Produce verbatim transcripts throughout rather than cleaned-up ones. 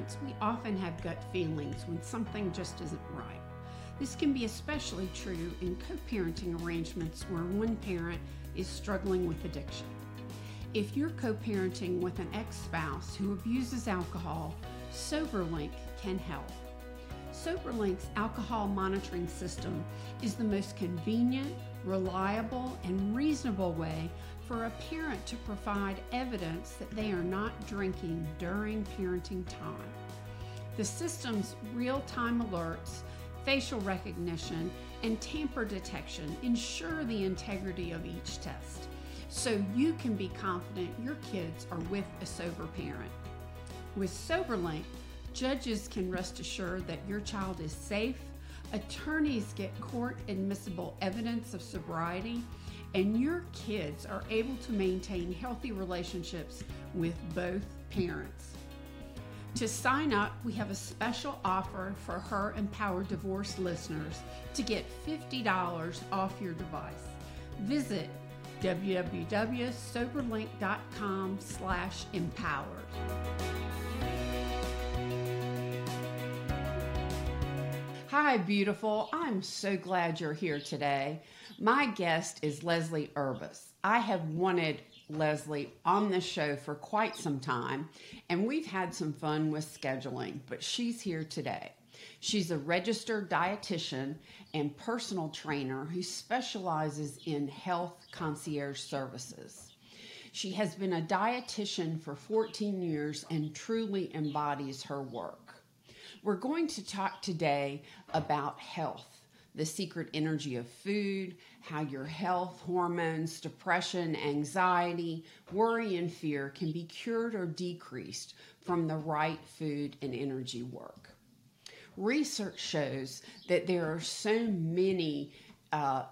parents, we often have gut feelings when something just isn't right. This can be especially true in co-parenting arrangements where one parent is struggling with addiction. If you're co-parenting with an ex-spouse who abuses alcohol, Soberlink can help. Soberlink's alcohol monitoring system is the most convenient, reliable, and reasonable way for a parent to provide evidence that they are not drinking during parenting time. The system's real-time alerts, facial recognition, and tamper detection ensure the integrity of each test, so you can be confident your kids are with a sober parent. With Soberlink, judges can rest assured that your child is safe, attorneys get court-admissible evidence of sobriety, and your kids are able to maintain healthy relationships with both parents. To sign up, we have a special offer for Her Empowered Divorce listeners to get fifty dollars off your device. Visit w w w dot soberlink dot com slash empowered. Hi, beautiful. I'm so glad you're here today. My guest is Leslie Urbas. I have wanted Leslie on the show for quite some time, and we've had some fun with scheduling, but she's here today. She's a registered dietitian and personal trainer who specializes in health concierge services. She has been a dietitian for fourteen years and truly embodies her work. We're going to talk today about health, the secret energy of food, how your health, hormones, depression, anxiety, worry, and fear can be cured or decreased from the right food and energy work. Research shows that there are so many uh,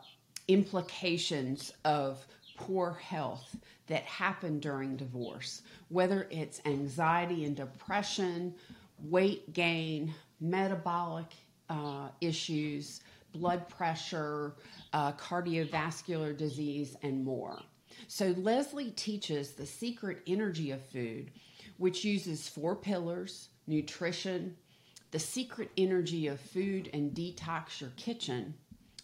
implications of poor health that happen during divorce, whether it's anxiety and depression, weight gain, metabolic uh, issues, blood pressure, uh, cardiovascular disease, and more. So Leslie teaches the secret energy of food, which uses four pillars: nutrition, the secret energy of food and detox your kitchen,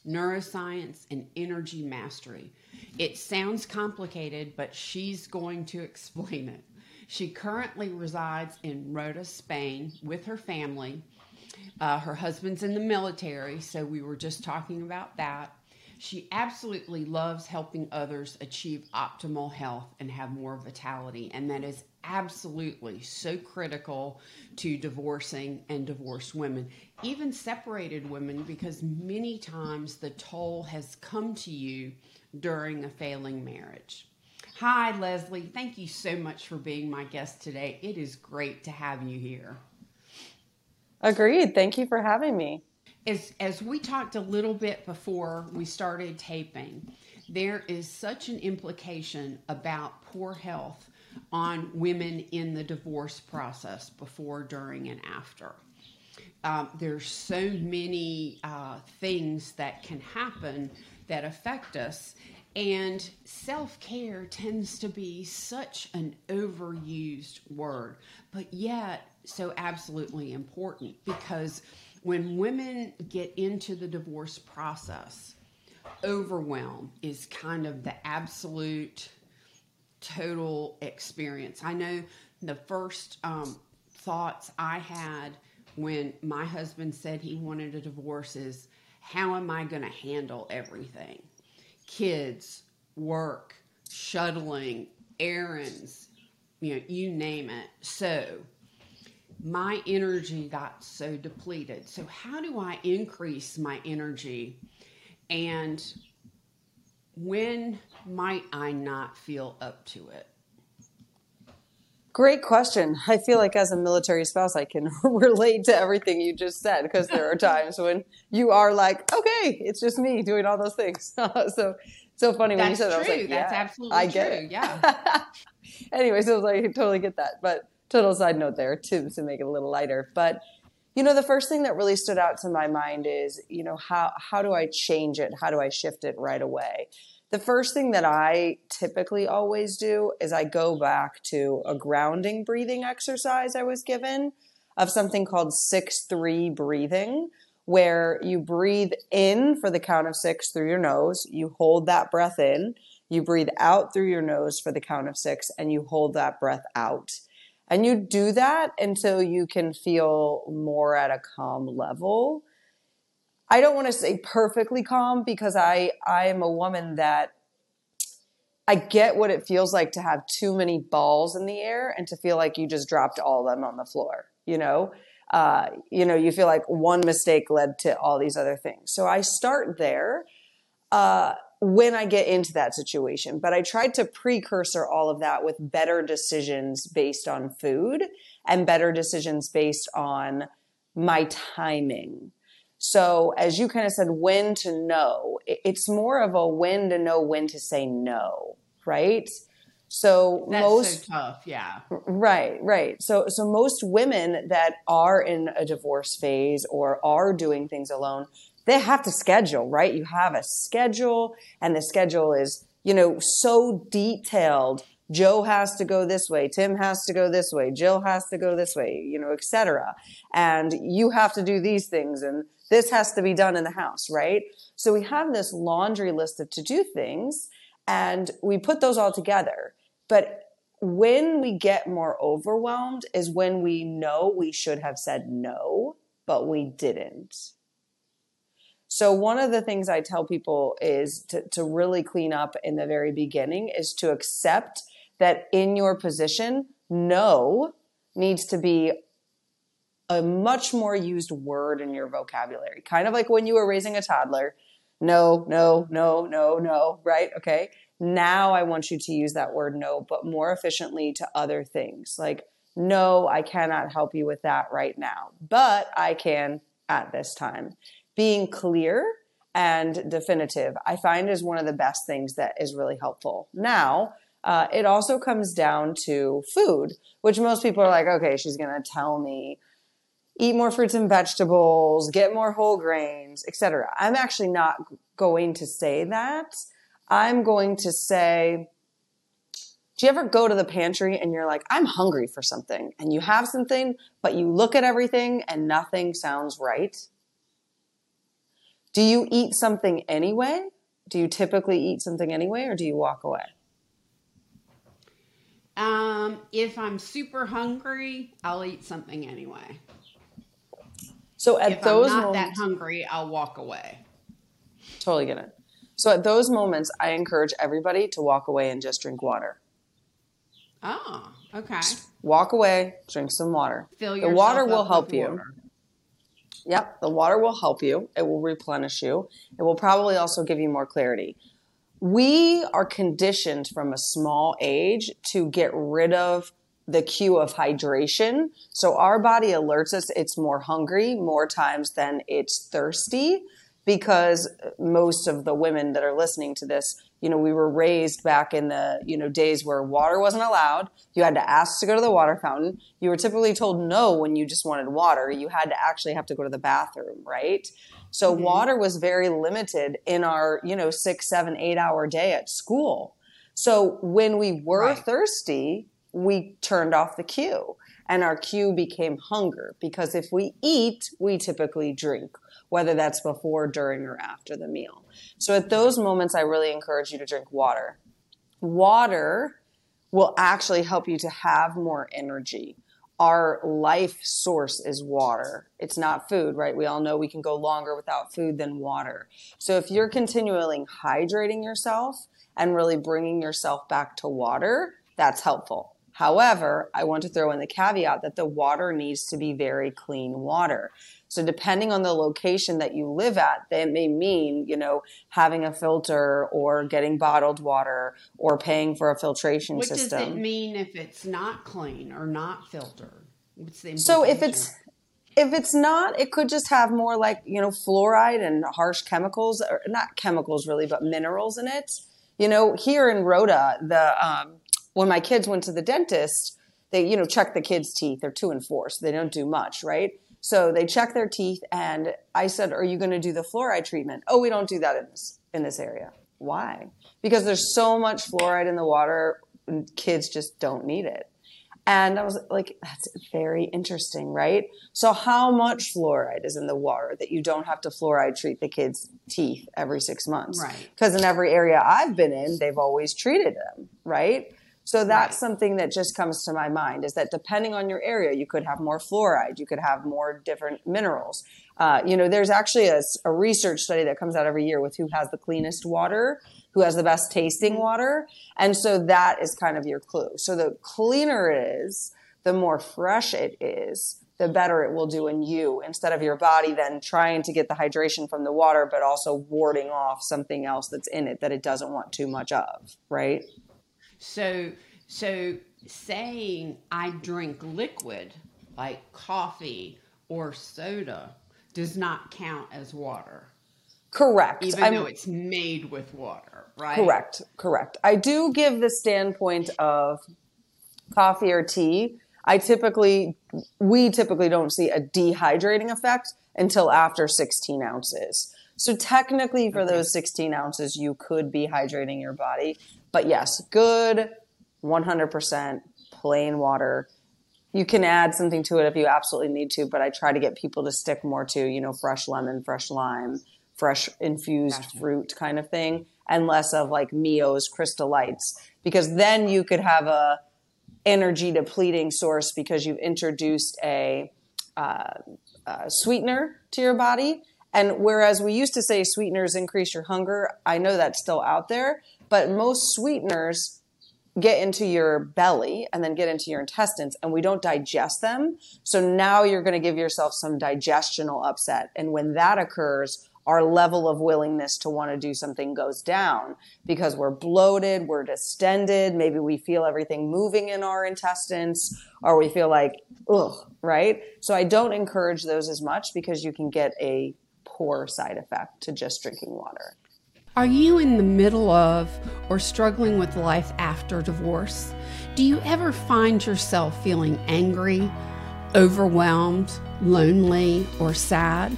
neuroscience, and energy mastery. It sounds complicated, but she's going to explain it. She currently resides in Rota, Spain with her family. Uh, her husband's in the military, so we were just talking about that. She absolutely loves helping others achieve optimal health and have more vitality, and that is absolutely so critical to divorcing and divorced women, even separated women, because many times the toll has come to you during a failing marriage. Hi, Leslie. Thank you so much for being my guest today. It is great to have you here. Agreed. Thank you for having me. As, as we talked a little bit before we started taping, there is such an implication about poor health on women in the divorce process before, during, and after. Um, there's so many uh, things that can happen that affect us. And self-care tends to be such an overused word, but yet so absolutely important, because when women get into the divorce process, overwhelm is kind of the absolute total experience. I know the first um, thoughts I had when my husband said he wanted a divorce is, how am I going to handle everything? Kids, work, shuttling, errands, you know, you name it. So my energy got so depleted. So how do I increase my energy? And when might I not feel up to it? Great question. I feel like as a military spouse, I can relate to everything you just said, because there are times when you are like, okay, it's just me doing all those things. so so funny when That's you said true. That. I was like, yeah, That's absolutely I get true. It. Yeah. Anyway, so I was like, I totally get that. But total side note there too, to make it a little lighter. But, you know, the first thing that really stood out to my mind is, you know, how, how do I change it? How do I shift it right away? The first thing that I typically always do is I go back to a grounding breathing exercise I was given of something called six three breathing, where you breathe in for the count of six through your nose, you hold that breath in, you breathe out through your nose for the count of six, and you hold that breath out. And you do that until you can feel more at a calm level. I don't want to say perfectly calm, because I, I am a woman that I get what it feels like to have too many balls in the air and to feel like you just dropped all of them on the floor, you know? Uh, you know, you feel like one mistake led to all these other things. So I start there uh, when I get into that situation. But I tried to precursor all of that with better decisions based on food and better decisions based on my timing. So as you kind of said, when to know, it's more of a when to know when to say no, right? So that's most so tough, yeah. Right, right. So so most women that are in a divorce phase or are doing things alone, they have to schedule, right? You have a schedule, and the schedule is, you know, so detailed. Joe has to go this way, Tim has to go this way, Jill has to go this way, you know, et cetera. And you have to do these things, and this has to be done in the house, right? So we have this laundry list of to-do things, and we put those all together. But when we get more overwhelmed is when we know we should have said no, but we didn't. So one of the things I tell people is to, to really clean up in the very beginning is to accept that in your position, no needs to be a much more used word in your vocabulary. Kind of like when you were raising a toddler, no, no, no, no, no, right? Okay. Now I want you to use that word no, but more efficiently to other things. Like, no, I cannot help you with that right now, but I can at this time. Being clear and definitive, I find, is one of the best things that is really helpful. Now, uh, it also comes down to food, which most people are like, okay, she's going to tell me, eat more fruits and vegetables, get more whole grains, et cetera. I'm actually not going to say that. I'm going to say, do you ever go to the pantry and you're like, I'm hungry for something, and you have something, but you look at everything and nothing sounds right? Do you eat something anyway? Do you typically eat something anyway, or do you walk away? Um, if I'm super hungry, I'll eat something anyway. So at if those I'm not moments, that hungry, I'll walk away. Totally get it. So at those moments, I encourage everybody to walk away and just drink water. Oh, okay. Just walk away, drink some water. Fill the water will help you. Water. Yep. The water will help you. It will replenish you. It will probably also give you more clarity. We are conditioned from a small age to get rid of the cue of hydration. So our body alerts us it's more hungry more times than it's thirsty, because most of the women that are listening to this, you know, we were raised back in the, you know, days where water wasn't allowed. You had to ask to go to the water fountain. You were typically told no when you just wanted water. You had to actually have to go to the bathroom, right? So mm-hmm. water was very limited in our, you know, six, seven, eight hour day at school. So when we were right. thirsty, we turned off the cue, and our cue became hunger, because if we eat, we typically drink, whether that's before, during, or after the meal. So at those moments, I really encourage you to drink water. Water will actually help you to have more energy. Our life source is water. It's not food, right? We all know we can go longer without food than water. So if you're continually hydrating yourself and really bringing yourself back to water, that's helpful. However, I want to throw in the caveat that the water needs to be very clean water. So depending on the location that you live at, that may mean, you know, having a filter or getting bottled water or paying for a filtration what system. What does it mean if it's not clean or not filtered? What's the so if it's if it's not, it could just have more like, you know, fluoride and harsh chemicals, or not chemicals really, but minerals in it. You know, here in Rota, the um, when my kids went to the dentist, they, you know, check the kids' teeth. They're two and four, so they don't do much, right? So they check their teeth, and I said, are you going to do the fluoride treatment? Oh, we don't do that in this, in this area. Why? Because there's so much fluoride in the water, kids just don't need it. And I was like, that's very interesting, right? So how much fluoride is in the water that you don't have to fluoride treat the kids' teeth every six months? Right. Because in every area I've been in, they've always treated them, right? So that's right. something that just comes to my mind, is that depending on your area, you could have more fluoride, you could have more different minerals. Uh, you know, there's actually a, a research study that comes out every year with who has the cleanest water, who has the best tasting water. And so that is kind of your clue. So the cleaner it is, the more fresh it is, the better it will do in you, instead of your body then trying to get the hydration from the water, but also warding off something else that's in it that it doesn't want too much of, right? So, so saying I drink liquid like coffee or soda does not count as water. Correct. Even I'm, though it's made with water, right? Correct. Correct. I do give the standpoint of coffee or tea. I typically, we typically don't see a dehydrating effect until after sixteen ounces. So technically for okay. those sixteen ounces, you could be hydrating your body. But yes, good, one hundred percent plain water. You can add something to it if you absolutely need to, but I try to get people to stick more to, you know, fresh lemon, fresh lime, fresh infused gotcha. Fruit kind of thing, and less of like Mio's Crystal Lights, because then you could have a energy depleting source because you've introduced a, uh, a sweetener to your body. And whereas we used to say sweeteners increase your hunger, I know that's still out there, but most sweeteners get into your belly and then get into your intestines, and we don't digest them. So now you're going to give yourself some digestional upset. And when that occurs, our level of willingness to want to do something goes down because we're bloated, we're distended, maybe we feel everything moving in our intestines, or we feel like, ugh, right? So I don't encourage those as much because you can get a poor side effect to just drinking water. Are you in the middle of or struggling with life after divorce? Do you ever find yourself feeling angry, overwhelmed, lonely, or sad?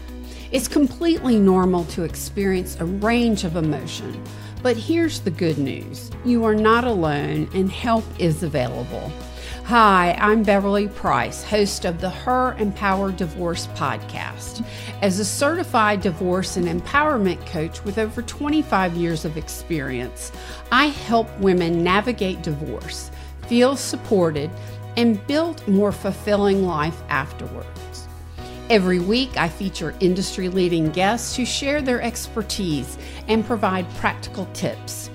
It's completely normal to experience a range of emotion, but here's the good news. You are not alone and help is available. Hi, I'm Beverly Price, host of the Her Empowered Divorce podcast. As a certified divorce and empowerment coach with over twenty-five years of experience, I help women navigate divorce, feel supported, and build more fulfilling life afterwards. Every week, I feature industry-leading guests who share their expertise and provide practical tips.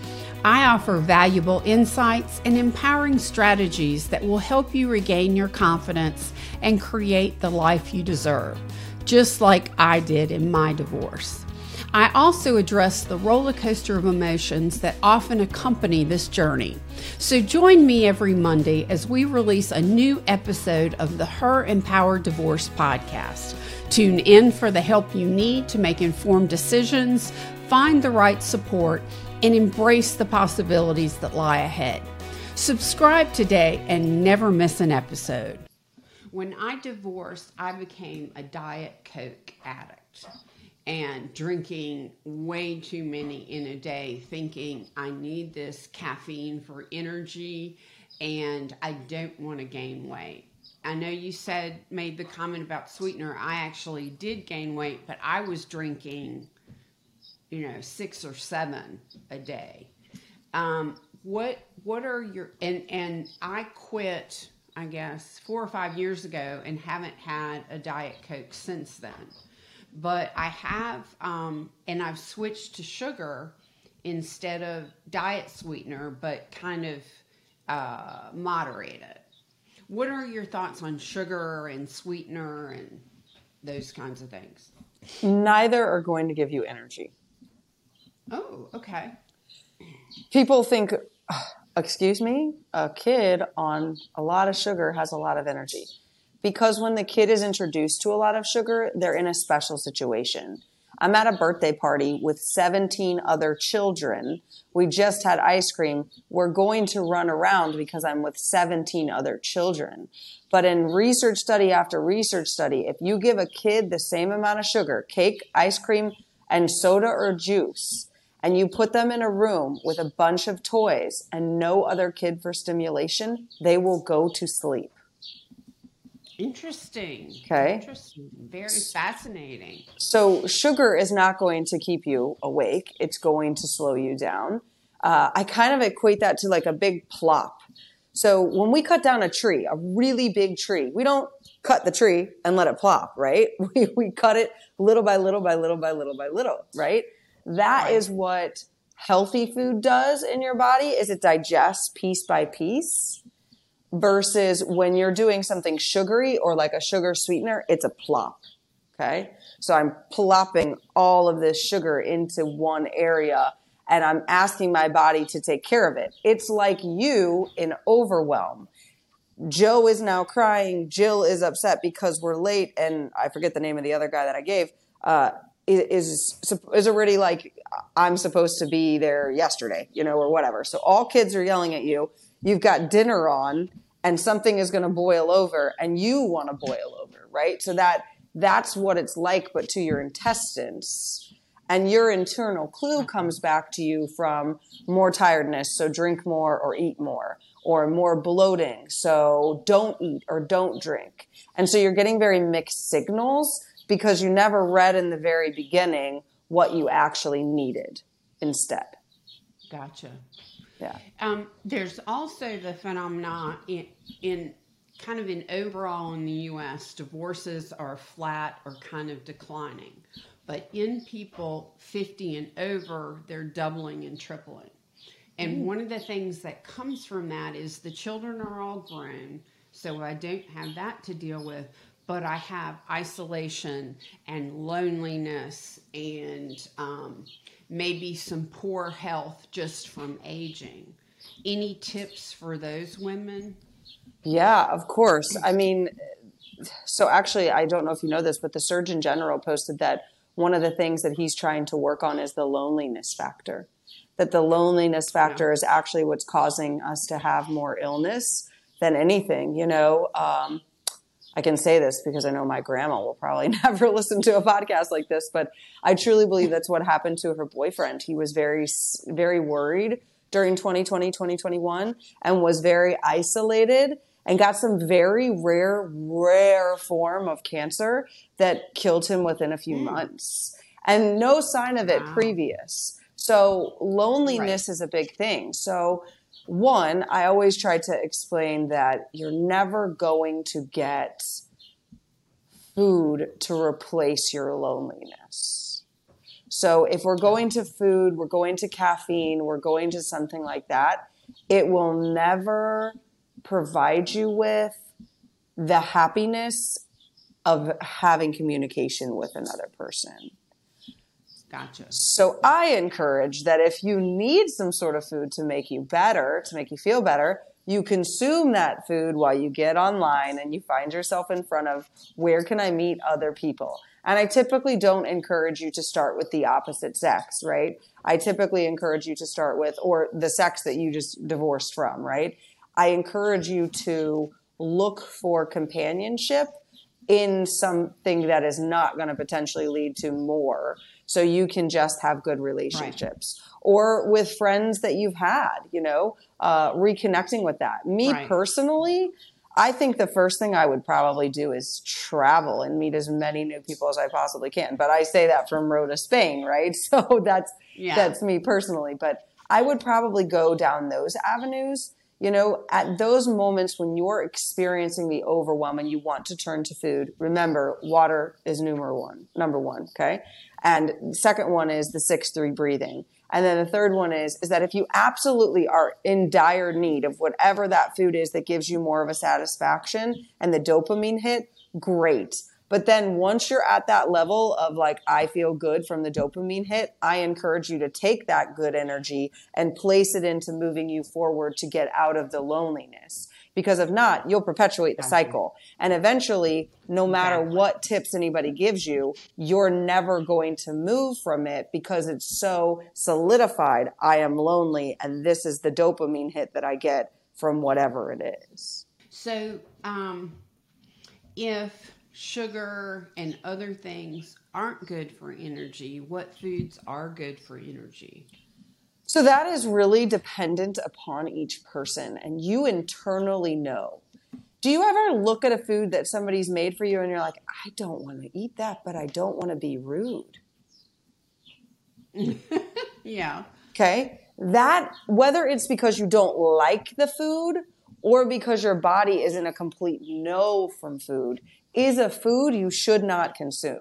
I offer valuable insights and empowering strategies that will help you regain your confidence and create the life you deserve, just like I did in my divorce. I also address the roller coaster of emotions that often accompany this journey. So join me every Monday as we release a new episode of the Her Empowered Divorce podcast. Tune in for the help you need to make informed decisions, find the right support, and embrace the possibilities that lie ahead. Subscribe today and never miss an episode. When I divorced, I became a Diet Coke addict and drinking way too many in a day, thinking I need this caffeine for energy and I don't want to gain weight. I know you said, made the comment about sweetener. I actually did gain weight, but I was drinking, you know, six or seven a day. Um, what, what are your, and, and I quit, I guess, four or five years ago and haven't had a Diet Coke since then, but I have, um, and I've switched to sugar instead of diet sweetener, but kind of, uh, moderate it. What are your thoughts on sugar and sweetener and those kinds of things? Neither are going to give you energy. Oh, okay. People think, excuse me, a kid on a lot of sugar has a lot of energy. Because when the kid is introduced to a lot of sugar, they're in a special situation. I'm at a birthday party with seventeen other children. We just had ice cream. We're going to run around because I'm with seventeen other children. But in research study after research study, if you give a kid the same amount of sugar, cake, ice cream, and soda or juice, and you put them in a room with a bunch of toys and no other kid for stimulation, they will go to sleep. Interesting. Okay. Interesting. Very fascinating. So sugar is not going to keep you awake. It's going to slow you down. Uh, I kind of equate that to like a big plop. So when we cut down a tree, a really big tree, we don't cut the tree and let it plop, right? We, we cut it little by little by little by little by little, right? That right. is what healthy food does in your body, is it digests piece by piece. Versus when you're doing something sugary or like a sugar sweetener, it's a plop, okay? So I'm plopping all of this sugar into one area and I'm asking my body to take care of it. It's like you in overwhelm. Joe is now crying. Jill is upset because we're late. And I forget the name of the other guy that I gave, uh, is, is already like, I'm supposed to be there yesterday, you know, or whatever. So all kids are yelling at you. You've got dinner on and something is going to boil over and you want to boil over, right? So that that's what it's like, but to your intestines. And your internal clue comes back to you from more tiredness, so drink more or eat more, or more bloating, so don't eat or don't drink. And so you're getting very mixed signals because you never read in the very beginning what you actually needed instead. Gotcha. Yeah. Um, there's also the phenomena in, in kind of in overall in the U S, divorces are flat or kind of declining. But in people fifty and over, they're doubling and tripling. And mm. one of the things that comes from that is the children are all grown, so I don't have that to deal with, but I have isolation and loneliness and um, maybe some poor health just from aging. Any tips for those women? Yeah, of course. I mean, so actually, I don't know if you know this, but the Surgeon General posted that one of the things that he's trying to work on is the loneliness factor, that the loneliness factor is actually what's causing us to have more illness than anything. You know, um, I can say this because I know my grandma will probably never listen to a podcast like this, but I truly believe that's what happened to her boyfriend. He was very, very worried during twenty twenty, twenty twenty-one and was very isolated and got some very rare, rare form of cancer that killed him within a few mm. months and no sign of it wow. previous. So loneliness right. is a big thing. So one, I always try to explain that you're never going to get food to replace your loneliness. So if we're going to food, we're going to caffeine, we're going to something like that, it will never provide you with the happiness of having communication with another person. Gotcha. So I encourage that if you need some sort of food to make you better, to make you feel better, you consume that food while you get online and you find yourself in front of where can I meet other people? And I typically don't encourage you to start with the opposite sex, right? I typically encourage you to start with, or the sex that you just divorced from, right? I encourage you to look for companionship in something that is not going to potentially lead to more, so you can just have good relationships right. or with friends that you've had, you know, uh, reconnecting with that. Me right. personally, I think the first thing I would probably do is travel and meet as many new people as I possibly can. But I say that from Rota, Spain, right? So that's, yeah. that's me personally, but I would probably go down those avenues. You know, at those moments when you're experiencing the overwhelm and you want to turn to food, remember, water is number one, number one, okay? And the second one is the six three breathing. And then the third one is, is that if you absolutely are in dire need of whatever that food is that gives you more of a satisfaction and the dopamine hit, great. But then once you're at that level of like, I feel good from the dopamine hit, I encourage you to take that good energy and place it into moving you forward to get out of the loneliness. Because if not, you'll perpetuate the cycle. And eventually, no matter what tips anybody gives you, you're never going to move from it because it's so solidified. I am lonely and this is the dopamine hit that I get from whatever it is. So um, if sugar and other things aren't good for energy? What foods are good for energy? So that is really dependent upon each person, and you internally know. Do you ever look at a food that somebody's made for you and you're like, I don't want to eat that, but I don't want to be rude? Yeah. Okay. That, whether it's because you don't like the food or because your body is in a complete no from food, is a food you should not consume.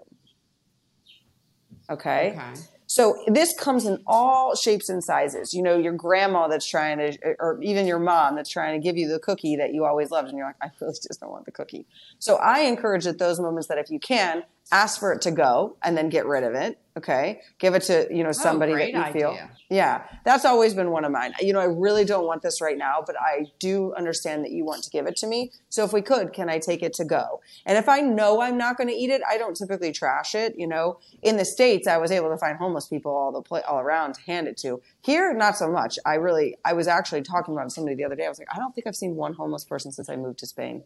Okay? Okay. So this comes in all shapes and sizes. You know, your grandma that's trying to, or even your mom that's trying to give you the cookie that you always loved, and you're like, I really just don't want the cookie. So I encourage at those moments that if you can, ask for it to go and then get rid of it, okay? Give it to, you know, somebody oh, that you feel. Idea. Yeah, that's always been one of mine. You know, I really don't want this right now, but I do understand that you want to give it to me. So if we could, can I take it to go? And if I know I'm not going to eat it, I don't typically trash it, you know. In the States, I was able to find homeless people all the pla- all around to hand it to. Here, not so much. I really, I was actually talking about somebody the other day. I was like, I don't think I've seen one homeless person since I moved to Spain.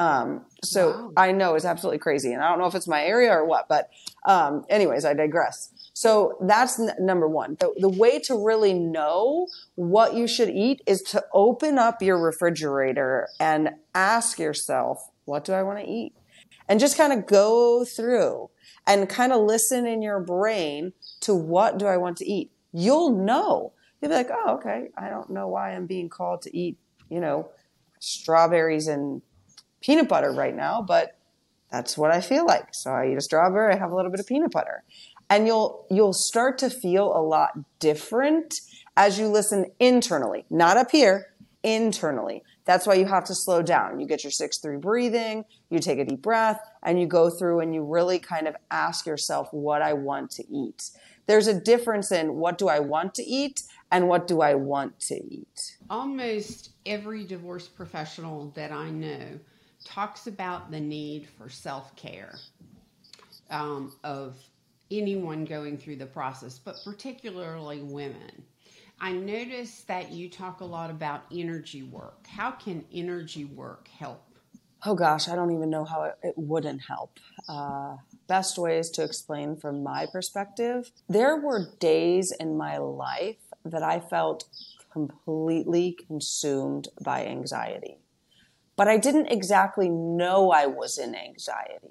Um, so wow. I know it's absolutely crazy, and I don't know if it's my area or what, but, um, anyways, I digress. So that's n- number one. The, the way to really know what you should eat is to open up your refrigerator and ask yourself, what do I want to eat? And just kind of go through and kind of listen in your brain to what do I want to eat? You'll know. You'll be like, oh, okay. I don't know why I'm being called to eat, you know, strawberries and peanut butter right now, but that's what I feel like. So I eat a strawberry, I have a little bit of peanut butter. And you'll you'll start to feel a lot different as you listen internally, not up here, internally. That's why you have to slow down. You get your six three breathing, you take a deep breath, and you go through and you really kind of ask yourself what I want to eat. There's a difference in what do I want to eat and what do I want to eat. Almost every divorce professional that I know talks about the need for self-care um, of anyone going through the process, but particularly women. I noticed that you talk a lot about energy work. How can energy work help? Oh gosh, I don't even know how it, it wouldn't help. Uh, best ways to explain from my perspective, there were days in my life that I felt completely consumed by anxiety. But I didn't exactly know I was in anxiety.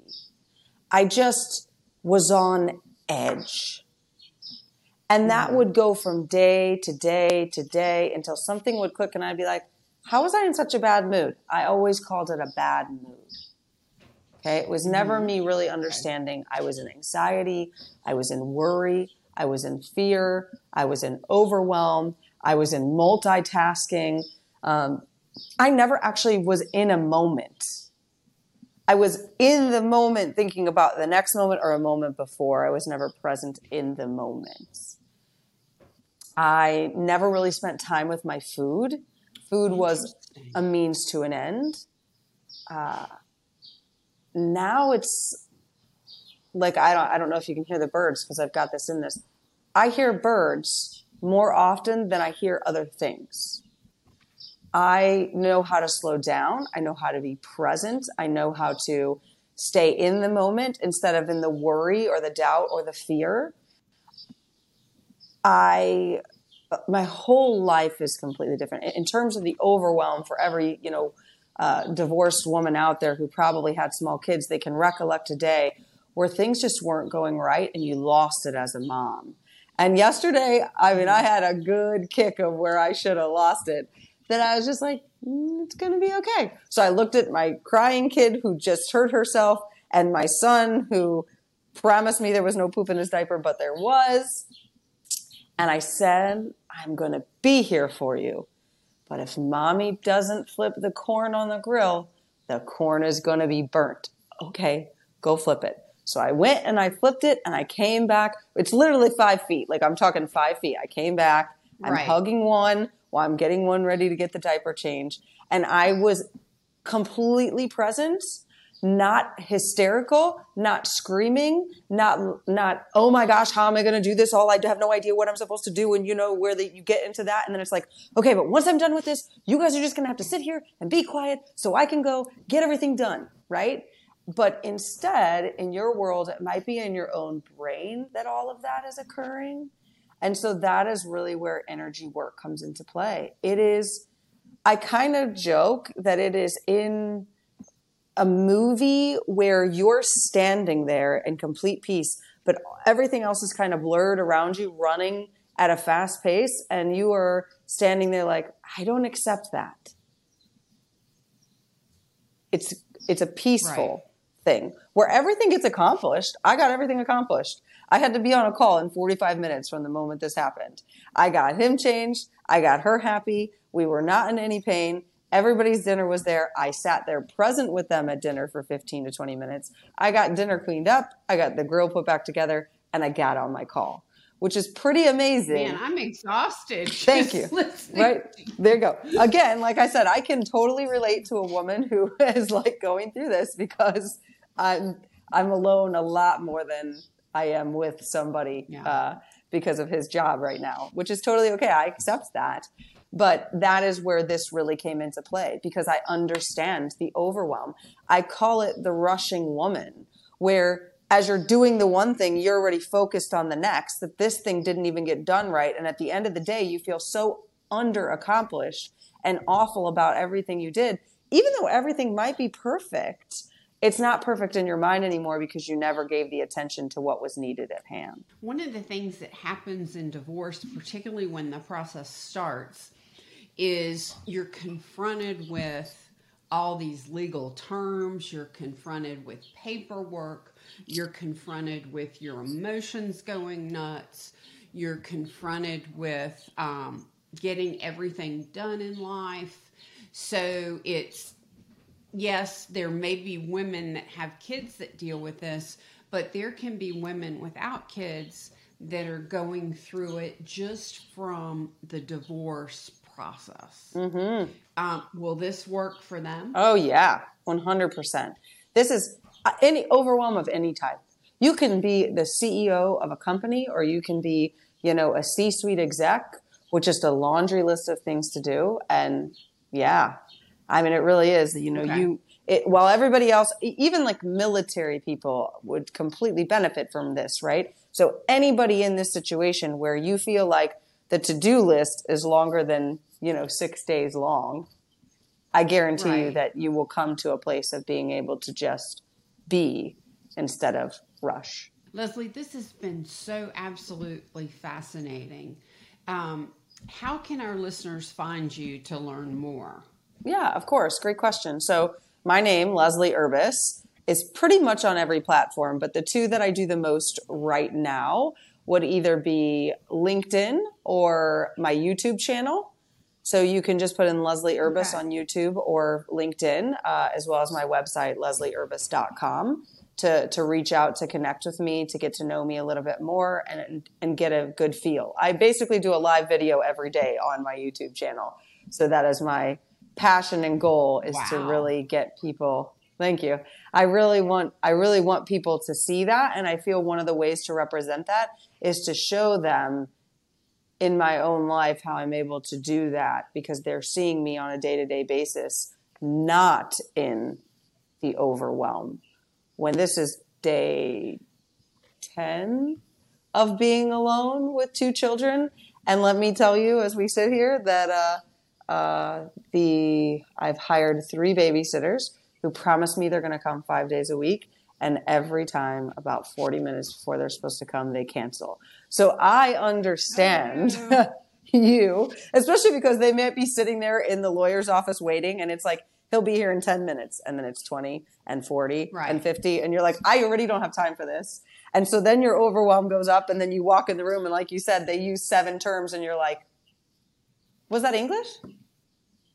I just was on edge. And that would go from day to day to day until something would click and I'd be like, how was I in such a bad mood? I always called it a bad mood. Okay, it was never me really understanding I was in anxiety, I was in worry, I was in fear, I was in overwhelm, I was in multitasking, um, I never actually was in a moment. I was in the moment thinking about the next moment or a moment before. I was never present in the moment. I never really spent time with my food. Food was a means to an end. Uh, now it's like, I don't, I don't know if you can hear the birds because I've got this in this. I hear birds more often than I hear other things. I know how to slow down. I know how to be present. I know how to stay in the moment instead of in the worry or the doubt or the fear. I, my whole life is completely different. In terms of the overwhelm for every, you know, uh, divorced woman out there who probably had small kids, they can recollect a day where things just weren't going right and you lost it as a mom. And yesterday, I mean, I had a good kick of where I should have lost it. That I was just like, mm, it's going to be okay. So I looked at my crying kid who just hurt herself and my son who promised me there was no poop in his diaper, but there was. And I said, I'm going to be here for you. But if mommy doesn't flip the corn on the grill, the corn is going to be burnt. Okay, go flip it. So I went and I flipped it and I came back. It's literally five feet. Like I'm talking five feet. I came back. I'm right. hugging one. Well, I'm getting one ready to get the diaper change. And I was completely present, not hysterical, not screaming, not, not, oh my gosh, how am I going to do this all? I have no idea what I'm supposed to do. And you know where the, you get into that. And then it's like, okay, but once I'm done with this, you guys are just going to have to sit here and be quiet so I can go get everything done. Right? But instead, in your world, it might be in your own brain that all of that is occurring. And so that is really where energy work comes into play. It is, I kind of joke that it is in a movie where you're standing there in complete peace, but everything else is kind of blurred around you, running at a fast pace, and you are standing there like, I don't accept that. It's it's a peaceful right. thing where everything gets accomplished. I got everything accomplished. I had to be on a call in forty-five minutes from the moment this happened. I got him changed. I got her happy. We were not in any pain. Everybody's dinner was there. I sat there present with them at dinner for fifteen to twenty minutes. I got dinner cleaned up. I got the grill put back together, and I got on my call, which is pretty amazing. Man, I'm exhausted. Thank you. Listening. Right. There you go. Again, like I said, I can totally relate to a woman who is like going through this because I'm, I'm alone a lot more than I am with somebody yeah. uh, because of his job right now, which is totally okay. I accept that. But that is where this really came into play because I understand the overwhelm. I call it the rushing woman, where as you're doing the one thing, you're already focused on the next, that this thing didn't even get done right. And at the end of the day, you feel so underaccomplished and awful about everything you did. Even though everything might be perfect, it's not perfect in your mind anymore because you never gave the attention to what was needed at hand. One of the things that happens in divorce, particularly when the process starts, is you're confronted with all these legal terms, you're confronted with paperwork, you're confronted with your emotions going nuts, you're confronted with um, getting everything done in life. So it's, yes, there may be women that have kids that deal with this, but there can be women without kids that are going through it just from the divorce process. Mm-hmm. Um, will this work for them? Oh yeah, one hundred percent. This is any overwhelm of any type. You can be the C E O of a company, or you can be, you know, a C-suite exec with just a laundry list of things to do. And yeah, I mean, it really is, you know, okay. you, it, while everybody else, even like military people would completely benefit from this, right? So anybody in this situation where you feel like the to-do list is longer than, you know, six days long, I guarantee right. you that you will come to a place of being able to just be instead of rush. Leslie, this has been so absolutely fascinating. Um, how can our listeners find you to learn more? Yeah, of course. Great question. So my name, Leslie Urbas, is pretty much on every platform, but the two that I do the most right now would either be LinkedIn or my YouTube channel. So you can just put in Leslie Urbas okay. on YouTube or LinkedIn, uh, as well as my website, leslie urbas dot com, to, to reach out, to connect with me, to get to know me a little bit more and, and get a good feel. I basically do a live video every day on my YouTube channel. So that is my passion and goal is wow. to really get people. Thank you. I really want, I really want people to see that. And I feel one of the ways to represent that is to show them in my own life how I'm able to do that, because they're seeing me on a day-to-day basis, not in the overwhelm. When this is day ten of being alone with two children. And let me tell you, as we sit here, that, uh, Uh, the I've hired three babysitters who promised me they're going to come five days a week. And every time, about forty minutes before they're supposed to come, they cancel. So I understand you, especially because they might be sitting there in the lawyer's office waiting. And it's like, he'll be here in ten minutes. And then it's twenty and forty right. and fifty. And you're like, I already don't have time for this. And so then your overwhelm goes up. And then you walk in the room. And like you said, they use seven terms. And you're like, was that English?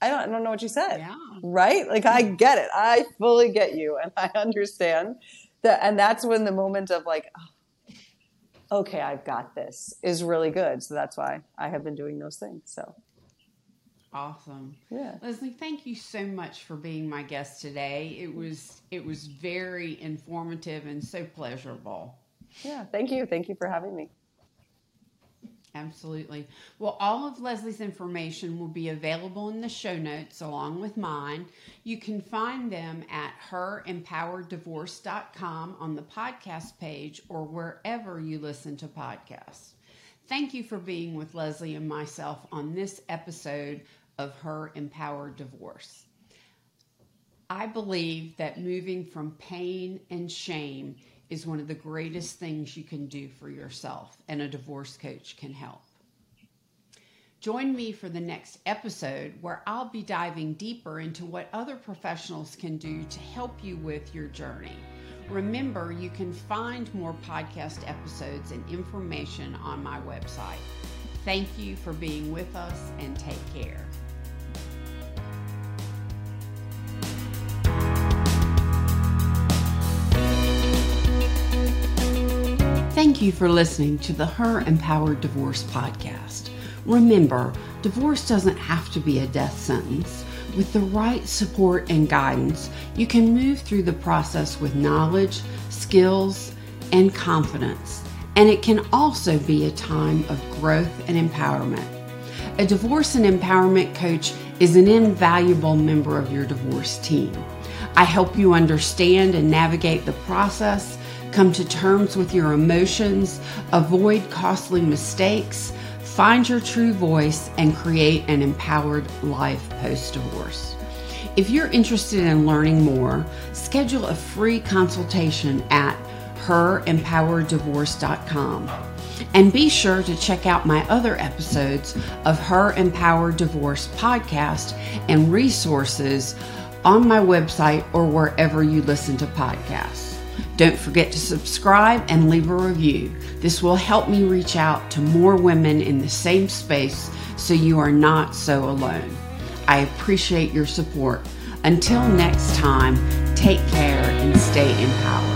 I don't, I don't know what you said. Yeah. Right? Like, I get it. I fully get you. And I understand that. And that's when the moment of like, oh, okay, I've got this is really good. So that's why I have been doing those things. So awesome. Yeah. Leslie, thank you so much for being my guest today. It was, it was very informative and so pleasurable. Yeah. Thank you. Thank you for having me. Absolutely. Well, all of Leslie's information will be available in the show notes along with mine. You can find them at her empowered divorce dot com on the podcast page or wherever you listen to podcasts. Thank you for being with Leslie and myself on this episode of Her Empowered Divorce. I believe that moving from pain and shame is one of the greatest things you can do for yourself, and a divorce coach can help. Join me for the next episode where I'll be diving deeper into what other professionals can do to help you with your journey. Remember, you can find more podcast episodes and information on my website. Thank you for being with us, and take care. Thank you for listening to the Her Empowered Divorce podcast. Remember, divorce doesn't have to be a death sentence. With the right support and guidance, you can move through the process with knowledge, skills, and confidence. And it can also be a time of growth and empowerment. A divorce and empowerment coach is an invaluable member of your divorce team. I help you understand and navigate the process, come to terms with your emotions, avoid costly mistakes, find your true voice, and create an empowered life post-divorce. If you're interested in learning more, schedule a free consultation at her empowered divorce dot com. And be sure to check out my other episodes of Her Empowered Divorce podcast and resources on my website or wherever you listen to podcasts. Don't forget to subscribe and leave a review. This will help me reach out to more women in the same space so you are not so alone. I appreciate your support. Until next time, take care and stay empowered.